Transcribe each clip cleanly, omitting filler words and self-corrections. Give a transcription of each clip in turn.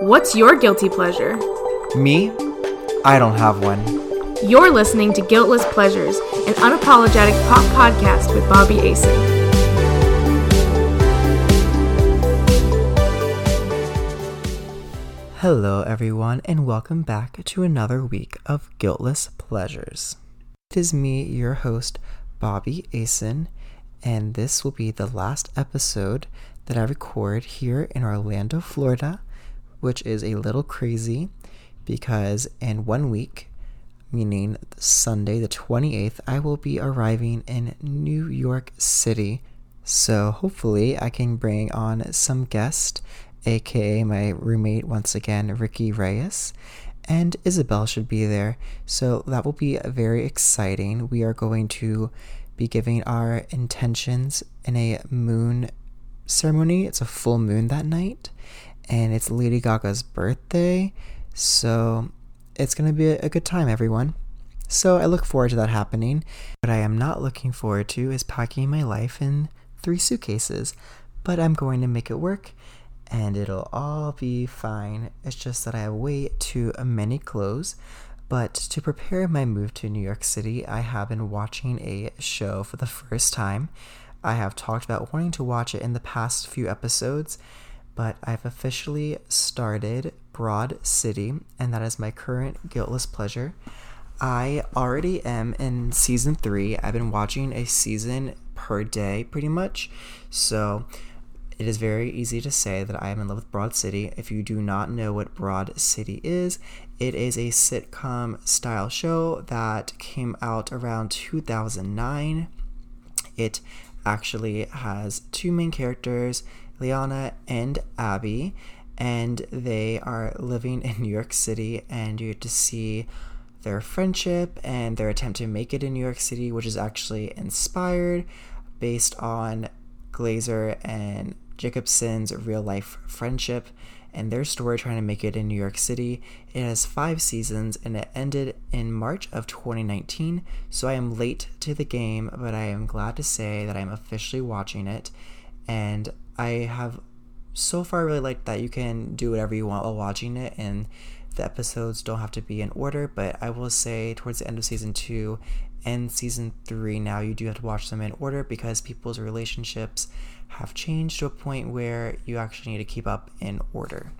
What's your guilty pleasure? Me? I don't have one. You're listening to Guiltless Pleasures, an unapologetic pop podcast with Bobby Asen. Hello everyone, and welcome back to another week of Guiltless Pleasures. It is me, your host, Bobby Asen, and this will be the last episode that I record here in Orlando, Florida, which is a little crazy because in 1 week, meaning Sunday the 28th, I will be arriving in New York City. So hopefully I can bring on some guests, aka my roommate once again, Ricky Reyes, and Isabel should be there, so that will be very exciting. We are going to be giving our intentions in a moon ceremony. It's a full moon that night, and it's Lady Gaga's birthday, so it's going to be a good time, everyone. So I look forward to that happening. What I am not looking forward to is packing my life in 3 suitcases, but I'm going to make it work. And it'll all be fine. It's just that I have way too many clothes. But to prepare my move to New York City, I have been watching a show for the first time. I have talked about wanting to watch it in the past few episodes, but I've officially started Broad City, and that is my current guiltless pleasure. I already am in season 3. I've been watching a season per day, pretty much. So it is very easy to say that I am in love with Broad City. If you do not know what Broad City is, it is a sitcom style show that came out around 2009. It actually has 2 main characters, Liana and Abby, and they are living in New York City, and you get to see their friendship and their attempt to make it in New York City, which is actually inspired based on Glazer and Jacobson's real-life friendship and their story trying to make it in New York City. It has 5 seasons, and it ended in March of 2019, so I am late to the game, but I am glad to say that I'm officially watching it, and I have so far really liked that you can do whatever you want while watching it, and the episodes don't have to be in order, but I will say towards the end of season 2 and season 3 now, you do have to watch them in order because people's relationships have changed to a point where you actually need to keep up in order.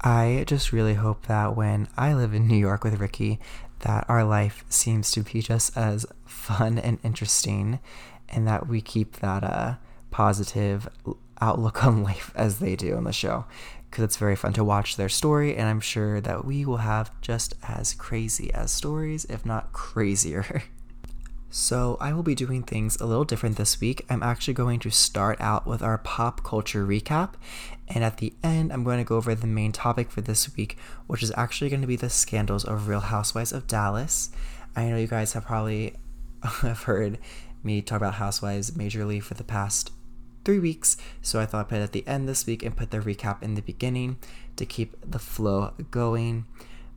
I just really hope that when I live in New York with Ricky, that our life seems to be just as fun and interesting, and that we keep that positive outlook on life as they do on the show, because it's very fun to watch their story, and I'm sure that we will have just as crazy as stories, if not crazier. So I will be doing things a little different this week. I'm actually going to start out with our pop culture recap, and at the end, I'm going to go over the main topic for this week, which is actually going to be the scandals of Real Housewives of Dallas. I know you guys have probably have heard me talk about Housewives majorly for the past 3 weeks, so I thought I'd put it at the end this week and put the recap in the beginning to keep the flow going.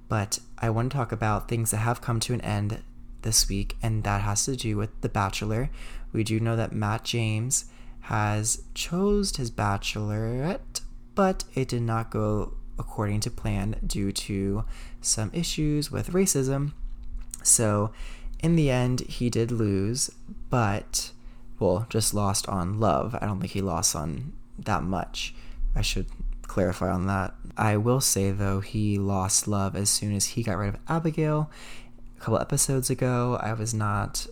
But I want to talk about things that have come to an end this week, and that has to do with The Bachelor. We do know that Matt James has chose his bachelorette, but it did not go according to plan due to some issues with racism. So in the end, he did lose, but well, just lost on love. I don't think he lost on that much. I should clarify on that. I will say though, he lost love as soon as he got rid of Abigail couple episodes ago. I was not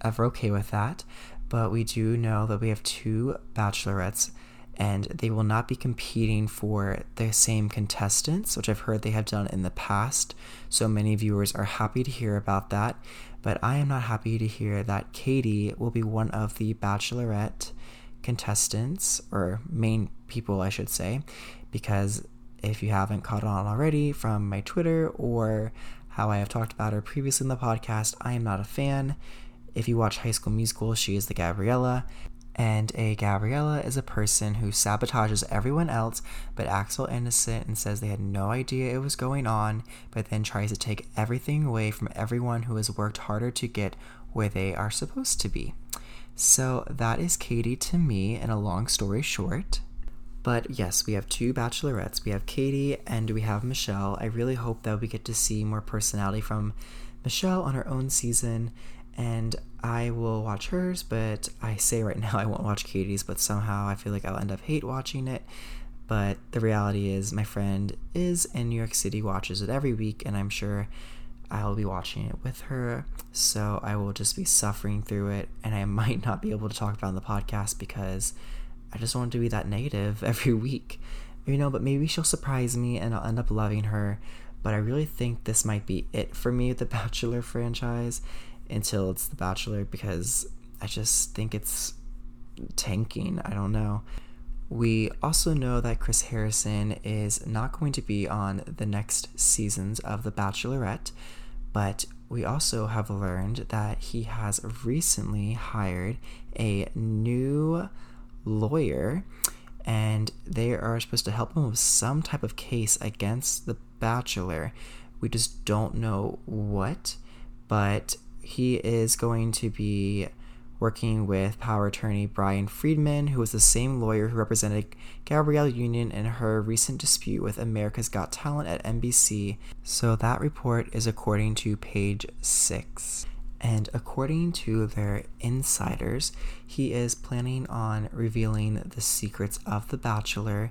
ever okay with that, but we do know that we have 2 bachelorettes, and they will not be competing for the same contestants, which I've heard they have done in the past, so many viewers are happy to hear about that. But I am not happy to hear that Katie will be one of the bachelorette contestants, or main people I should say, because if you haven't caught on already from my Twitter or how I have talked about her previously in the podcast, I am not a fan. If you watch High School Musical, she is the Gabriella, and a Gabriella is a person who sabotages everyone else but acts all innocent and says they had no idea it was going on, but then tries to take everything away from everyone who has worked harder to get where they are supposed to be. So that is Katie to me in a long story short. But yes, we have two bachelorettes. We have Katie and we have Michelle. I really hope that we get to see more personality from Michelle on her own season. And I will watch hers, but I say right now I won't watch Katie's, but somehow I feel like I'll end up hate watching it. But the reality is my friend is in New York City, watches it every week, and I'm sure I'll be watching it with her. So I will just be suffering through it, and I might not be able to talk about it on the podcast because I just wanted to be that negative every week. You know, but maybe she'll surprise me and I'll end up loving her. But I really think this might be it for me with the Bachelor franchise until it's The Bachelor, because I just think it's tanking. I don't know. We also know that Chris Harrison is not going to be on the next seasons of The Bachelorette, but we also have learned that he has recently hired a new lawyer, and they are supposed to help him with some type of case against The Bachelor. We just don't know what, but he is going to be working with power attorney Brian Friedman, who was the same lawyer who represented Gabrielle Union in her recent dispute with America's Got Talent at NBC. So that report is according to page 6. And according to their insiders, he is planning on revealing the secrets of The Bachelor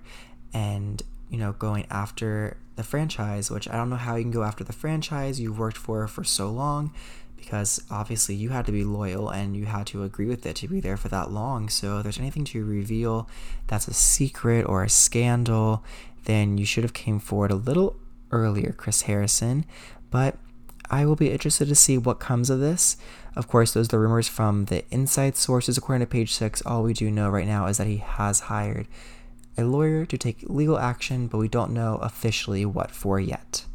and, you know, going after the franchise, which I don't know how you can go after the franchise you've worked for so long, because obviously you had to be loyal and you had to agree with it to be there for that long. So if there's anything to reveal that's a secret or a scandal, then you should have came forward a little earlier, Chris Harrison. But I will be interested to see what comes of this. Of course, those are the rumors from the inside sources. According to page 6, all we do know right now is that he has hired a lawyer to take legal action, but we don't know officially what for yet.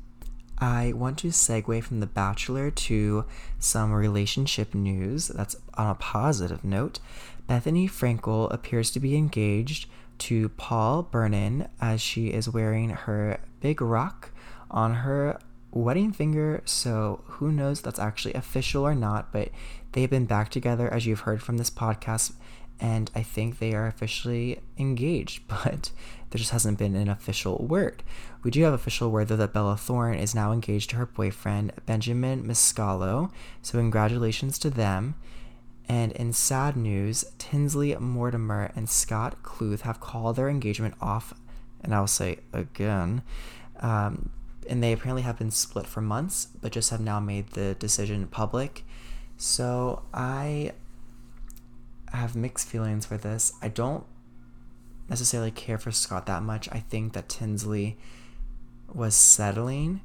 I want to segue from The Bachelor to some relationship news that's on a positive note. Bethany Frankel appears to be engaged to Paul Bernan, as she is wearing her big rock on her wedding finger, so who knows if that's actually official or not, but they've been back together, as you've heard from this podcast, and I think they are officially engaged, but there just hasn't been an official word. We do have official word, though, that Bella Thorne is now engaged to her boyfriend, Benjamin Miscalo, so congratulations to them. And in sad news, Tinsley Mortimer and Scott Kluth have called their engagement off, and I'll say again, and they apparently have been split for months, but just have now made the decision public. So I have mixed feelings for this. I don't necessarily care for Scott that much. I think that Tinsley was settling,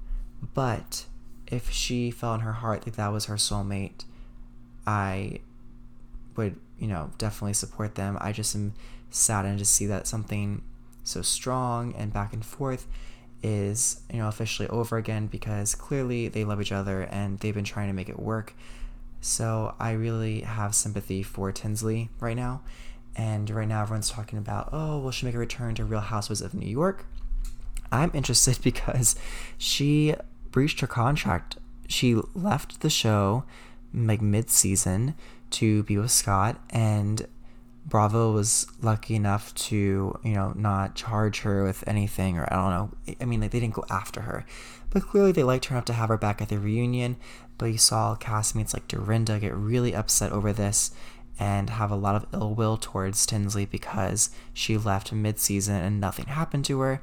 but if she felt in her heart that that was her soulmate, I would, you know, definitely support them. I just am saddened to see that something so strong and back and forth is, you know, officially over again, because clearly they love each other and they've been trying to make it work. So I really have sympathy for Tinsley right now. And right now everyone's talking about, oh, will she make a return to Real Housewives of New York? I'm interested because she breached her contract. She left the show like mid-season to be with Scott, and Bravo was lucky enough to, you know, not charge her with anything, or I don't know. I mean, like, they didn't go after her, but clearly they liked her enough to have her back at the reunion. But you saw castmates like Dorinda get really upset over this and have a lot of ill will towards Tinsley because she left mid-season and nothing happened to her,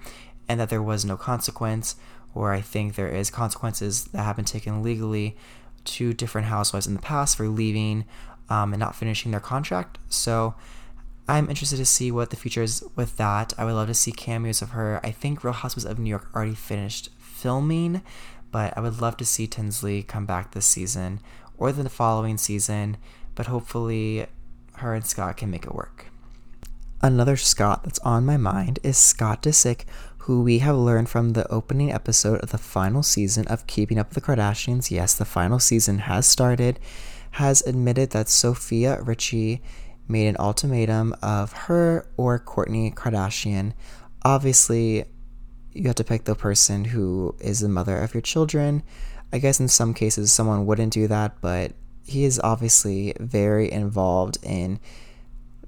and that there was no consequence, or I think there is consequences that have been taken legally to different housewives in the past for leaving and not finishing their contract. So I'm interested to see what the future is with that. I would love to see cameos of her. I think Real Housewives of New York already finished filming, but I would love to see Tinsley come back this season or the following season, but hopefully her and Scott can make it work. Another Scott that's on my mind is Scott Disick, who we have learned from the opening episode of the final season of Keeping Up with the Kardashians. Yes, the final season has started. Has admitted that Sophia Richie made an ultimatum of her or Kourtney Kardashian. Obviously, you have to pick the person who is the mother of your children. I guess in some cases someone wouldn't do that, but he is obviously very involved in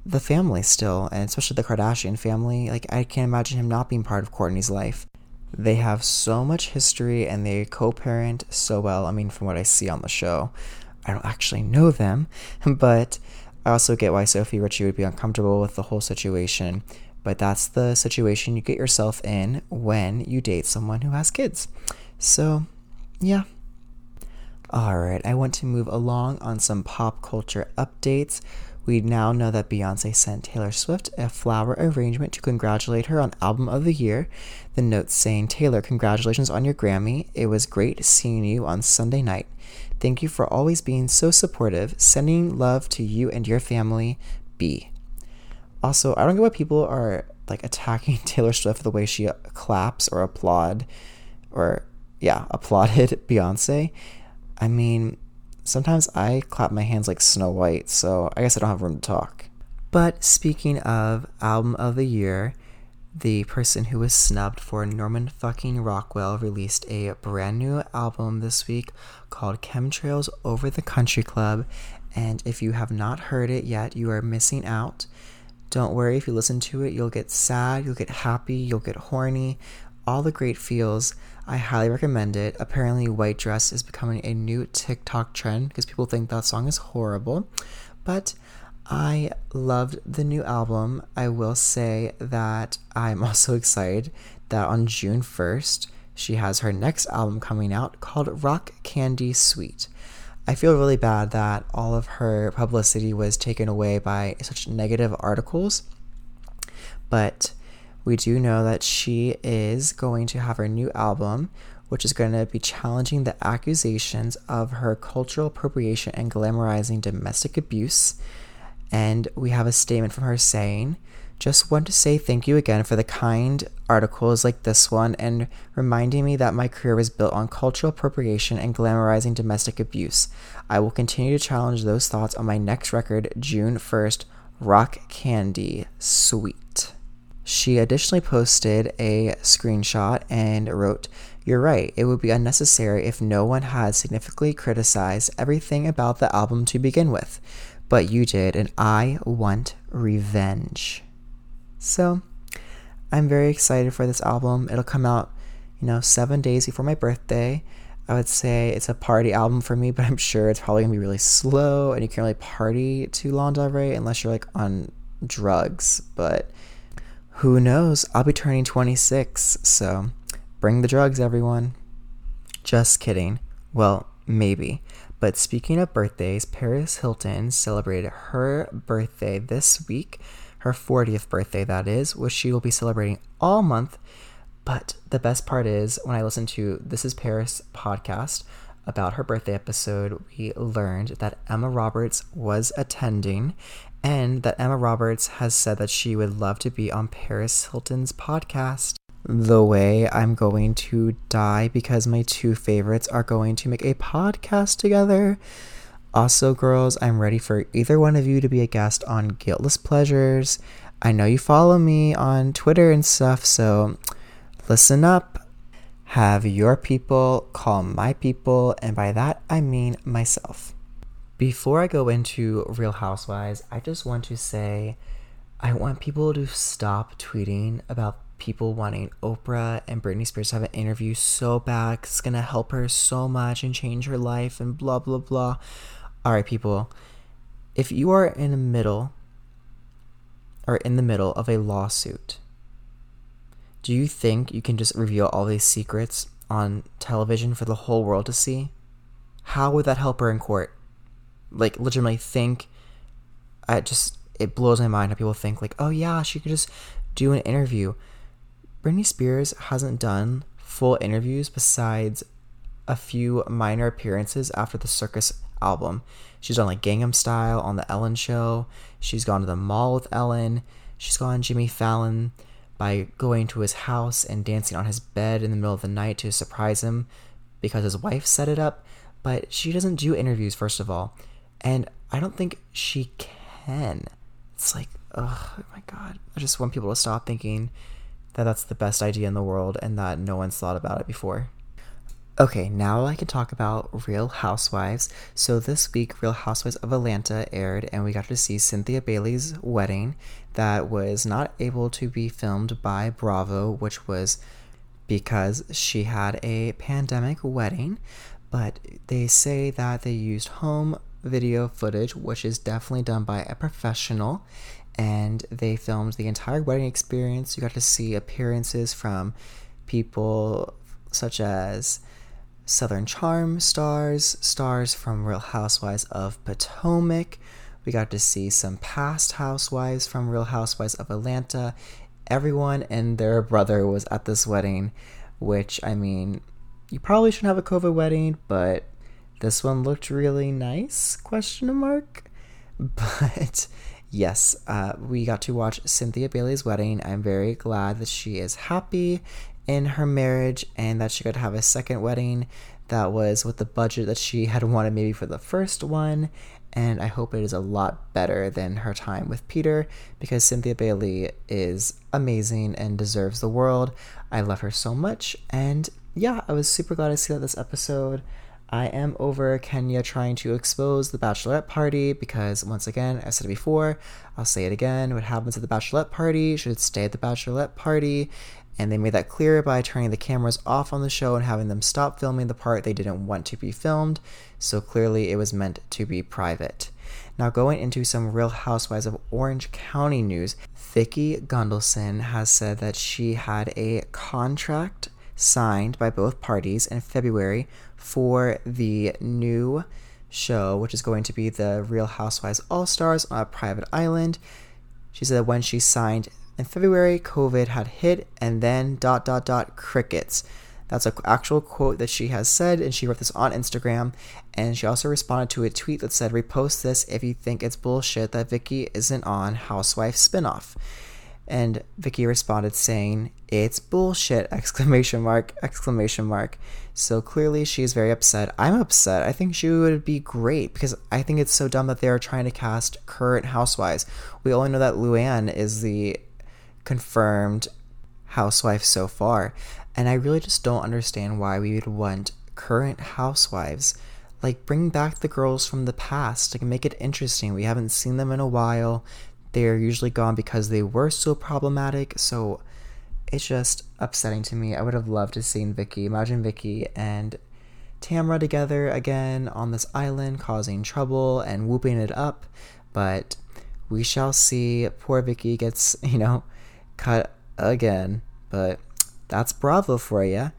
the family still, and especially the Kardashian family. Like, I can't imagine him not being part of Kourtney's life. They have so much history, and they co-parent so well. I mean, from what I see on the show, I don't actually know them, but I also get why Sophie Richie would be uncomfortable with the whole situation. But that's the situation you get yourself in when you date someone who has kids. So, yeah. All right, I want to move along on some pop culture updates. We now know that Beyoncé sent Taylor Swift a flower arrangement to congratulate her on Album of the Year. The note saying, "Taylor, congratulations on your Grammy. It was great seeing you on Sunday night. Thank you for always being so supportive. Sending love to you and your family, B." Also, I don't get why people are like attacking Taylor Swift for the way she claps or applauded Beyoncé. I mean, sometimes I clap my hands like Snow White, so I guess I don't have room to talk. But speaking of Album of the Year, the person who was snubbed for Norman fucking Rockwell released a brand new album this week called Chemtrails Over the Country Club, and if you have not heard it yet, you are missing out. Don't worry, if you listen to it, you'll get sad, you'll get happy, you'll get horny, all the great feels. I highly recommend it. Apparently, White Dress is becoming a new TikTok trend because people think that song is horrible. But I loved the new album. I will say that I'm also excited that on June 1st, she has her next album coming out called Rock Candy Sweet. I feel really bad that all of her publicity was taken away by such negative articles. But we do know that she is going to have her new album, which is going to be challenging the accusations of her cultural appropriation and glamorizing domestic abuse. And we have a statement from her saying, "Just want to say thank you again for the kind articles like this one and reminding me that my career was built on cultural appropriation and glamorizing domestic abuse. I will continue to challenge those thoughts on my next record, June 1st, Rock Candy Sweet." She additionally posted a screenshot and wrote, "You're right, it would be unnecessary if no one had significantly criticized everything about the album to begin with, but you did, and I want revenge." So, I'm very excited for this album. It'll come out, 7 days before my birthday. I would say it's a party album for me, but I'm sure it's probably going to be really slow, and you can't really party to Lana Del Rey unless you're, on drugs, but who knows? I'll be turning 26, so bring the drugs, everyone. Just kidding. Well, maybe. But speaking of birthdays, Paris Hilton celebrated her birthday this week, her 40th birthday, that is, which she will be celebrating all month. But the best part is, when I listened to This Is Paris podcast about her birthday episode, we learned that Emma Roberts was attending, and that Emma Roberts has said that she would love to be on Paris Hilton's podcast. The way I'm going to die, because my two favorites are going to make a podcast together. Also, girls, I'm ready for either one of you to be a guest on Guiltless Pleasures. I know you follow me on Twitter and stuff, so listen up. Have your people call my people, and by that I mean myself. Before I go into Real Housewives, I just want to say I want people to stop tweeting about people wanting Oprah and Britney Spears to have an interview so bad because it's going to help her so much and change her life and blah, blah, blah. All right, people, if you are in the middle of a lawsuit, do you think you can just reveal all these secrets on television for the whole world to see? How would that help her in court? Legitimately think, it blows my mind how people think, oh yeah, she could just do an interview. Britney Spears hasn't done full interviews besides a few minor appearances after the Circus album. She's done, Gangnam Style on the Ellen show. She's gone to the mall with Ellen. She's gone Jimmy Fallon by going to his house and dancing on his bed in the middle of the night to surprise him because his wife set it up. But she doesn't do interviews, first of all. And I don't think she can. It's oh my God. I just want people to stop thinking that that's the best idea in the world and that no one's thought about it before. Okay, now I can talk about Real Housewives. So this week, Real Housewives of Atlanta aired, and we got to see Cynthia Bailey's wedding that was not able to be filmed by Bravo, which was because she had a pandemic wedding. But they say that they used home video footage, which is definitely done by a professional, and they filmed the entire wedding experience. You got to see appearances from people such as Southern Charm stars from Real Housewives of Potomac. We got to see some past housewives from Real Housewives of Atlanta. Everyone and their brother was at this wedding, which, I mean, you probably shouldn't have a COVID wedding, but this one looked really nice, But yes, we got to watch Cynthia Bailey's wedding. I'm very glad that she is happy in her marriage and that she could have a second wedding that was with the budget that she had wanted maybe for the first one. And I hope it is a lot better than her time with Peter, because Cynthia Bailey is amazing and deserves the world. I love her so much. And yeah, I was super glad to see that this episode. I am over Kenya trying to expose the bachelorette party, because once again, I've said it before, I'll say it again, what happens at the bachelorette party should stay at the bachelorette party. And they made that clear by turning the cameras off on the show and having them stop filming the part they didn't want to be filmed. So clearly it was meant to be private. Now going into some Real Housewives of Orange County news, Vicki Gundelson has said that she had a contract signed by both parties in February for the new show, which is going to be the Real Housewives All-Stars on a private island. She said that when she signed in February, COVID had hit, and then ... crickets. That's an actual quote that she has said, and she wrote this on Instagram, and she also responded to a tweet that said, "Repost this if you think it's bullshit that Vicky isn't on Housewife spinoff." And Vicky responded saying, "It's bullshit!" !" So clearly she's very upset. I'm upset. I think she would be great, because I think it's so dumb that they are trying to cast current housewives. We only know that Luann is the confirmed housewife so far, and I really just don't understand why we would want current housewives. Like, bring back the girls from the past, like, make it interesting. We haven't seen them in a while. They're usually gone because they were so problematic, so it's just upsetting to me. I would have loved to have seen Vicky. Imagine Vicky and Tamra together again on this island, causing trouble and whooping it up, but we shall see. Poor Vicky gets, cut again, but that's Bravo for you.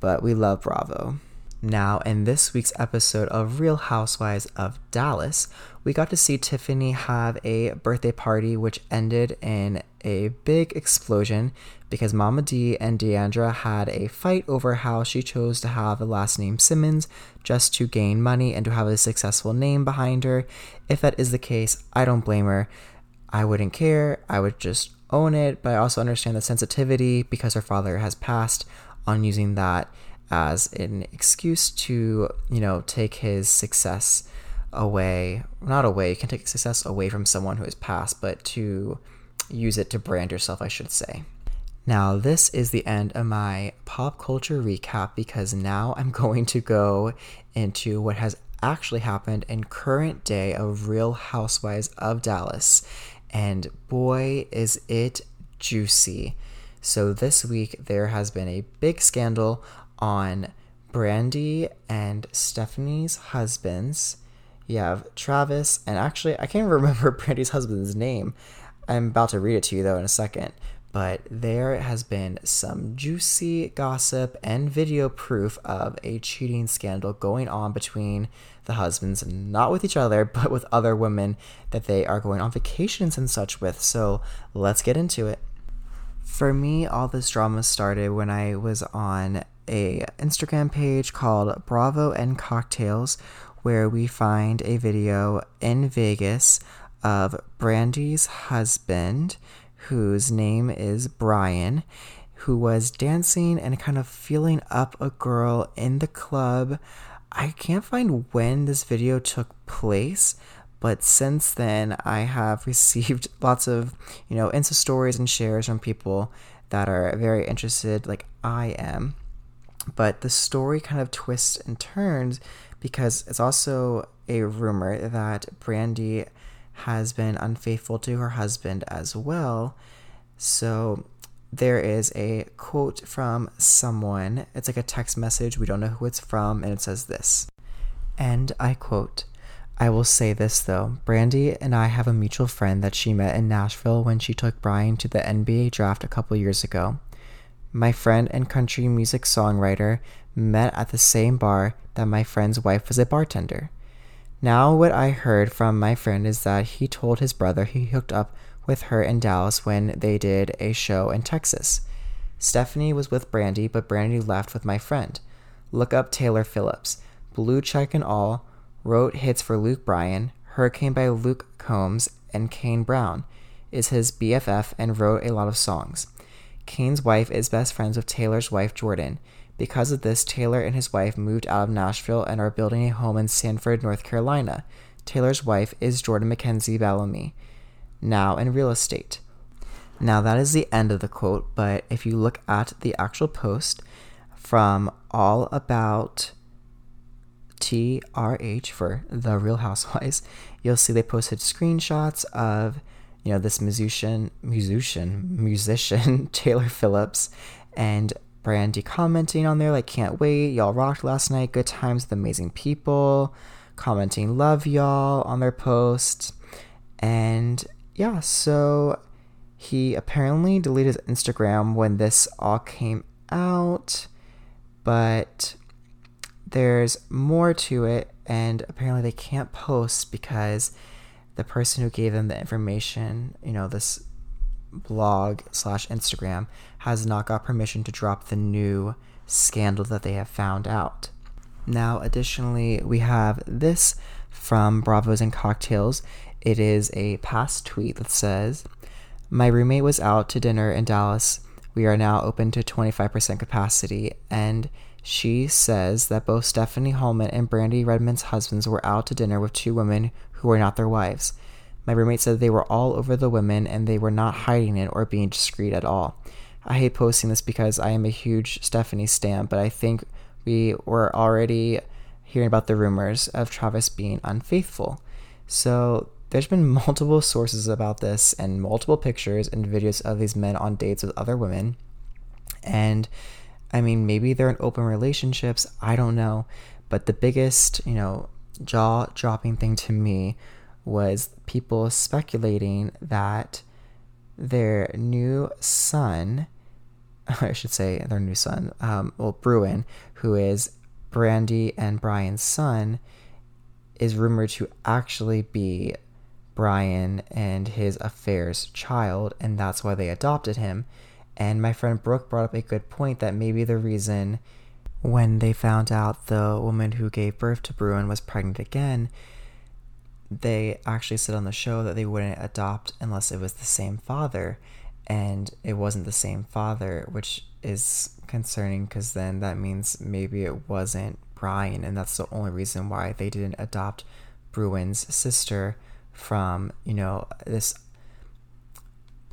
But we love Bravo. Now, in this week's episode of Real Housewives of Dallas, we got to see Tiffany have a birthday party, which ended in a big explosion because Mama D and Deandra had a fight over how she chose to have the last name Simmons just to gain money and to have a successful name behind her. If that is the case, I don't blame her. I wouldn't care. I would just own it, but I also understand the sensitivity because her father has passed on using that as an excuse to, take his success away. Not away, you can take success away from someone who has passed, but to use it to brand yourself, I should say. Now, this is the end of my pop culture recap, because now I'm going to go into what has actually happened in current day of Real Housewives of Dallas. And boy, is it juicy. So this week, there has been a big scandal on Brandy and Stephanie's husbands. You have Travis, and actually, I can't remember Brandy's husband's name. I'm about to read it to you, though, in a second. But there has been some juicy gossip and video proof of a cheating scandal going on between the husbands, not with each other, but with other women that they are going on vacations and such with. So let's get into it. For me, all this drama started when I was on a Instagram page called Bravo and Cocktails, where we find a video in Vegas of Brandy's husband, whose name is Brian, who was dancing and kind of feeling up a girl in the club. I can't find when this video took place, but since then I have received lots of, Insta stories and shares from people that are very interested, like I am, But the story kind of twists and turns because it's also a rumor that Brandy has been unfaithful to her husband as well. So there is a quote from someone. It's like a text message. We don't know who it's from. And it says this. And I quote, "I will say this though, Brandy and I have a mutual friend that she met in Nashville when she took Brian to the NBA draft a couple years ago. My friend and country music songwriter met at the same bar that my friend's wife was a bartender. Now what I heard from my friend is that he told his brother he hooked up with her in Dallas when they did a show in Texas. Stephanie was with Brandy, but Brandy left with my friend. Look up Taylor Phillips. Blue check and all, wrote hits for Luke Bryan, Hurricane by Luke Combs, and Kane Brown is his BFF and wrote a lot of songs. Kane's wife is best friends with Taylor's wife, Jordan. Because of this, Taylor and his wife moved out of Nashville and are building a home in Sanford, North Carolina. Taylor's wife is Jordan Mackenzie Bellamy, now in real estate." Now that is the end of the quote, but if you look at the actual post from All About TRH for The Real Housewives, you'll see they posted screenshots of, you know, this musician, Taylor Phillips, and Brandy commenting on there, like, "Can't wait, y'all rocked last night, good times with amazing people," commenting "love y'all" on their post. And yeah, so he apparently deleted his Instagram when this all came out, but there's more to it, and apparently they can't post because the person who gave them the information, you know, this blog/Instagram, has not got permission to drop the new scandal that they have found out. Now, additionally, we have this from Bravos and Cocktails. It is a past tweet that says, "My roommate was out to dinner in Dallas. We are now open to 25% capacity, and she says that both Stephanie Holman and Brandy Redmond's husbands were out to dinner with two women who were not their wives. My roommate said they were all over the women and they were not hiding it or being discreet at all. I hate posting this because I am a huge Stephanie stan, but I think we were already hearing about the rumors of Travis being unfaithful." So there's been multiple sources about this and multiple pictures and videos of these men on dates with other women. And I mean, maybe they're in open relationships, I don't know, but the biggest, you know, jaw-dropping thing to me was people speculating that their new son, Bruin, who is Brandy and Brian's son, is rumored to actually be Brian and his affair's child, and that's why they adopted him. And my friend Brooke brought up a good point that maybe the reason when they found out the woman who gave birth to Bruin was pregnant again, they actually said on the show that they wouldn't adopt unless it was the same father. And it wasn't the same father, which is concerning because then that means maybe it wasn't Brian. And that's the only reason why they didn't adopt Bruin's sister from, you know, this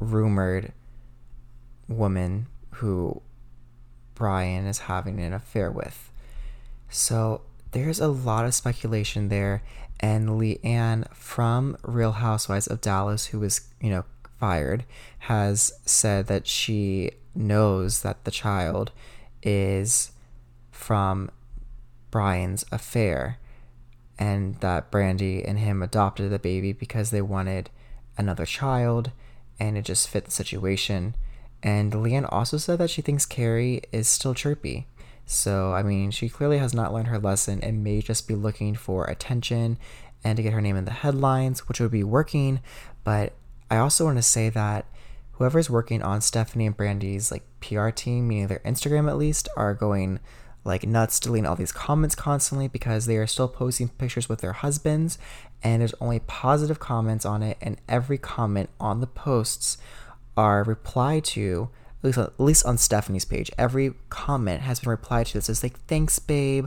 rumored woman who Brian is having an affair with. So there's a lot of speculation there, and Leanne from Real Housewives of Dallas, who was, you know, fired, has said that she knows that the child is from Brian's affair and that Brandy and him adopted the baby because they wanted another child and it just fit the situation. And Leanne also said that she thinks Carrie is still chirpy. So, I mean, she clearly has not learned her lesson and may just be looking for attention and to get her name in the headlines, which would be working. But I also want to say that whoever's working on Stephanie and Brandy's, like, PR team, meaning their Instagram at least, are going, like, nuts deleting all these comments constantly because they are still posting pictures with their husbands. And there's only positive comments on it, and every comment on the posts are replied to, at least on Stephanie's page. Every comment has been replied to. It says, like, "Thanks, babe,"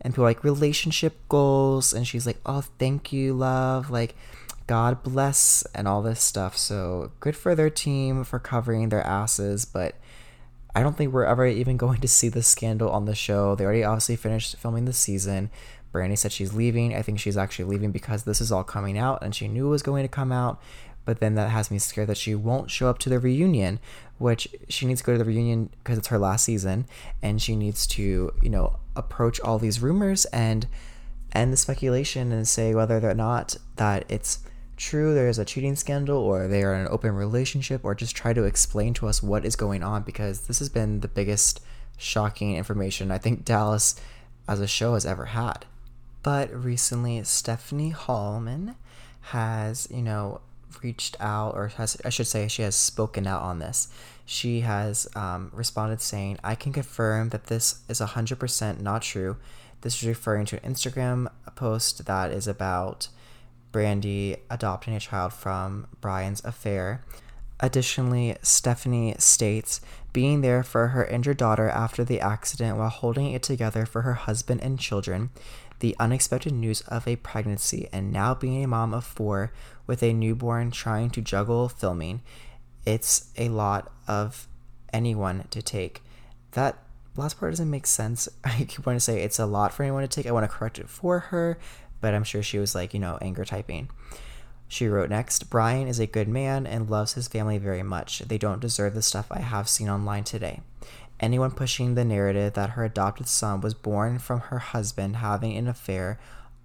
and people are like, "Relationship goals," and she's like, "Oh, thank you, love," like, "God bless," and all this stuff. So good for their team for covering their asses, but I don't think we're ever even going to see this scandal on the show. They already obviously finished filming the season. Brandy said she's leaving. I think she's actually leaving because this is all coming out and she knew it was going to come out. But then that has me scared that she won't show up to the reunion, which she needs to go to the reunion because it's her last season. And she needs to, you know, approach all these rumors and end the speculation and say whether or not that it's true, there's a cheating scandal, or they are in an open relationship, or just try to explain to us what is going on, because this has been the biggest shocking information I think Dallas as a show has ever had. But recently, Stephanie Hallman has, you know, reached out, or has, I should say, she has spoken out on this. She has responded saying, "I can confirm that this is 100% not true." This is referring to an Instagram post that is about Brandy adopting a child from Brian's affair. Additionally, Stephanie states, "Being there for her injured daughter after the accident while holding it together for her husband and children, the unexpected news of a pregnancy, and now being a mom of 4 with a newborn trying to juggle filming, it's a lot of anyone to take." That last part doesn't make sense. I keep wanting to say it's a lot for anyone to take. I want to correct it for her, but I'm sure she was like, you know, anger typing. She wrote next, "Brian is a good man and loves his family very much. They don't deserve the stuff I have seen online today. Anyone pushing the narrative that her adopted son was born from her husband having an affair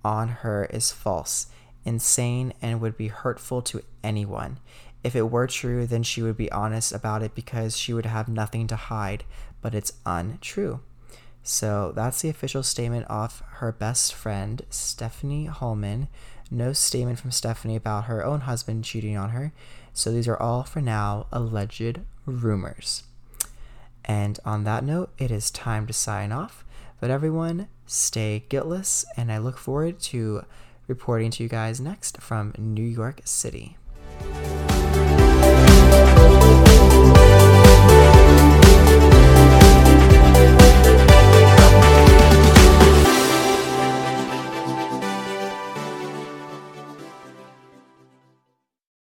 on her is false, insane, and would be hurtful to anyone. If it were true, then she would be honest about it because she would have nothing to hide, but it's untrue." So that's the official statement of her best friend, Stephanie Hallman. No statement from Stephanie about her own husband cheating on her. So these are all, for now, alleged rumors. And on that note, it is time to sign off. But everyone, stay guiltless, and I look forward to reporting to you guys next from New York City.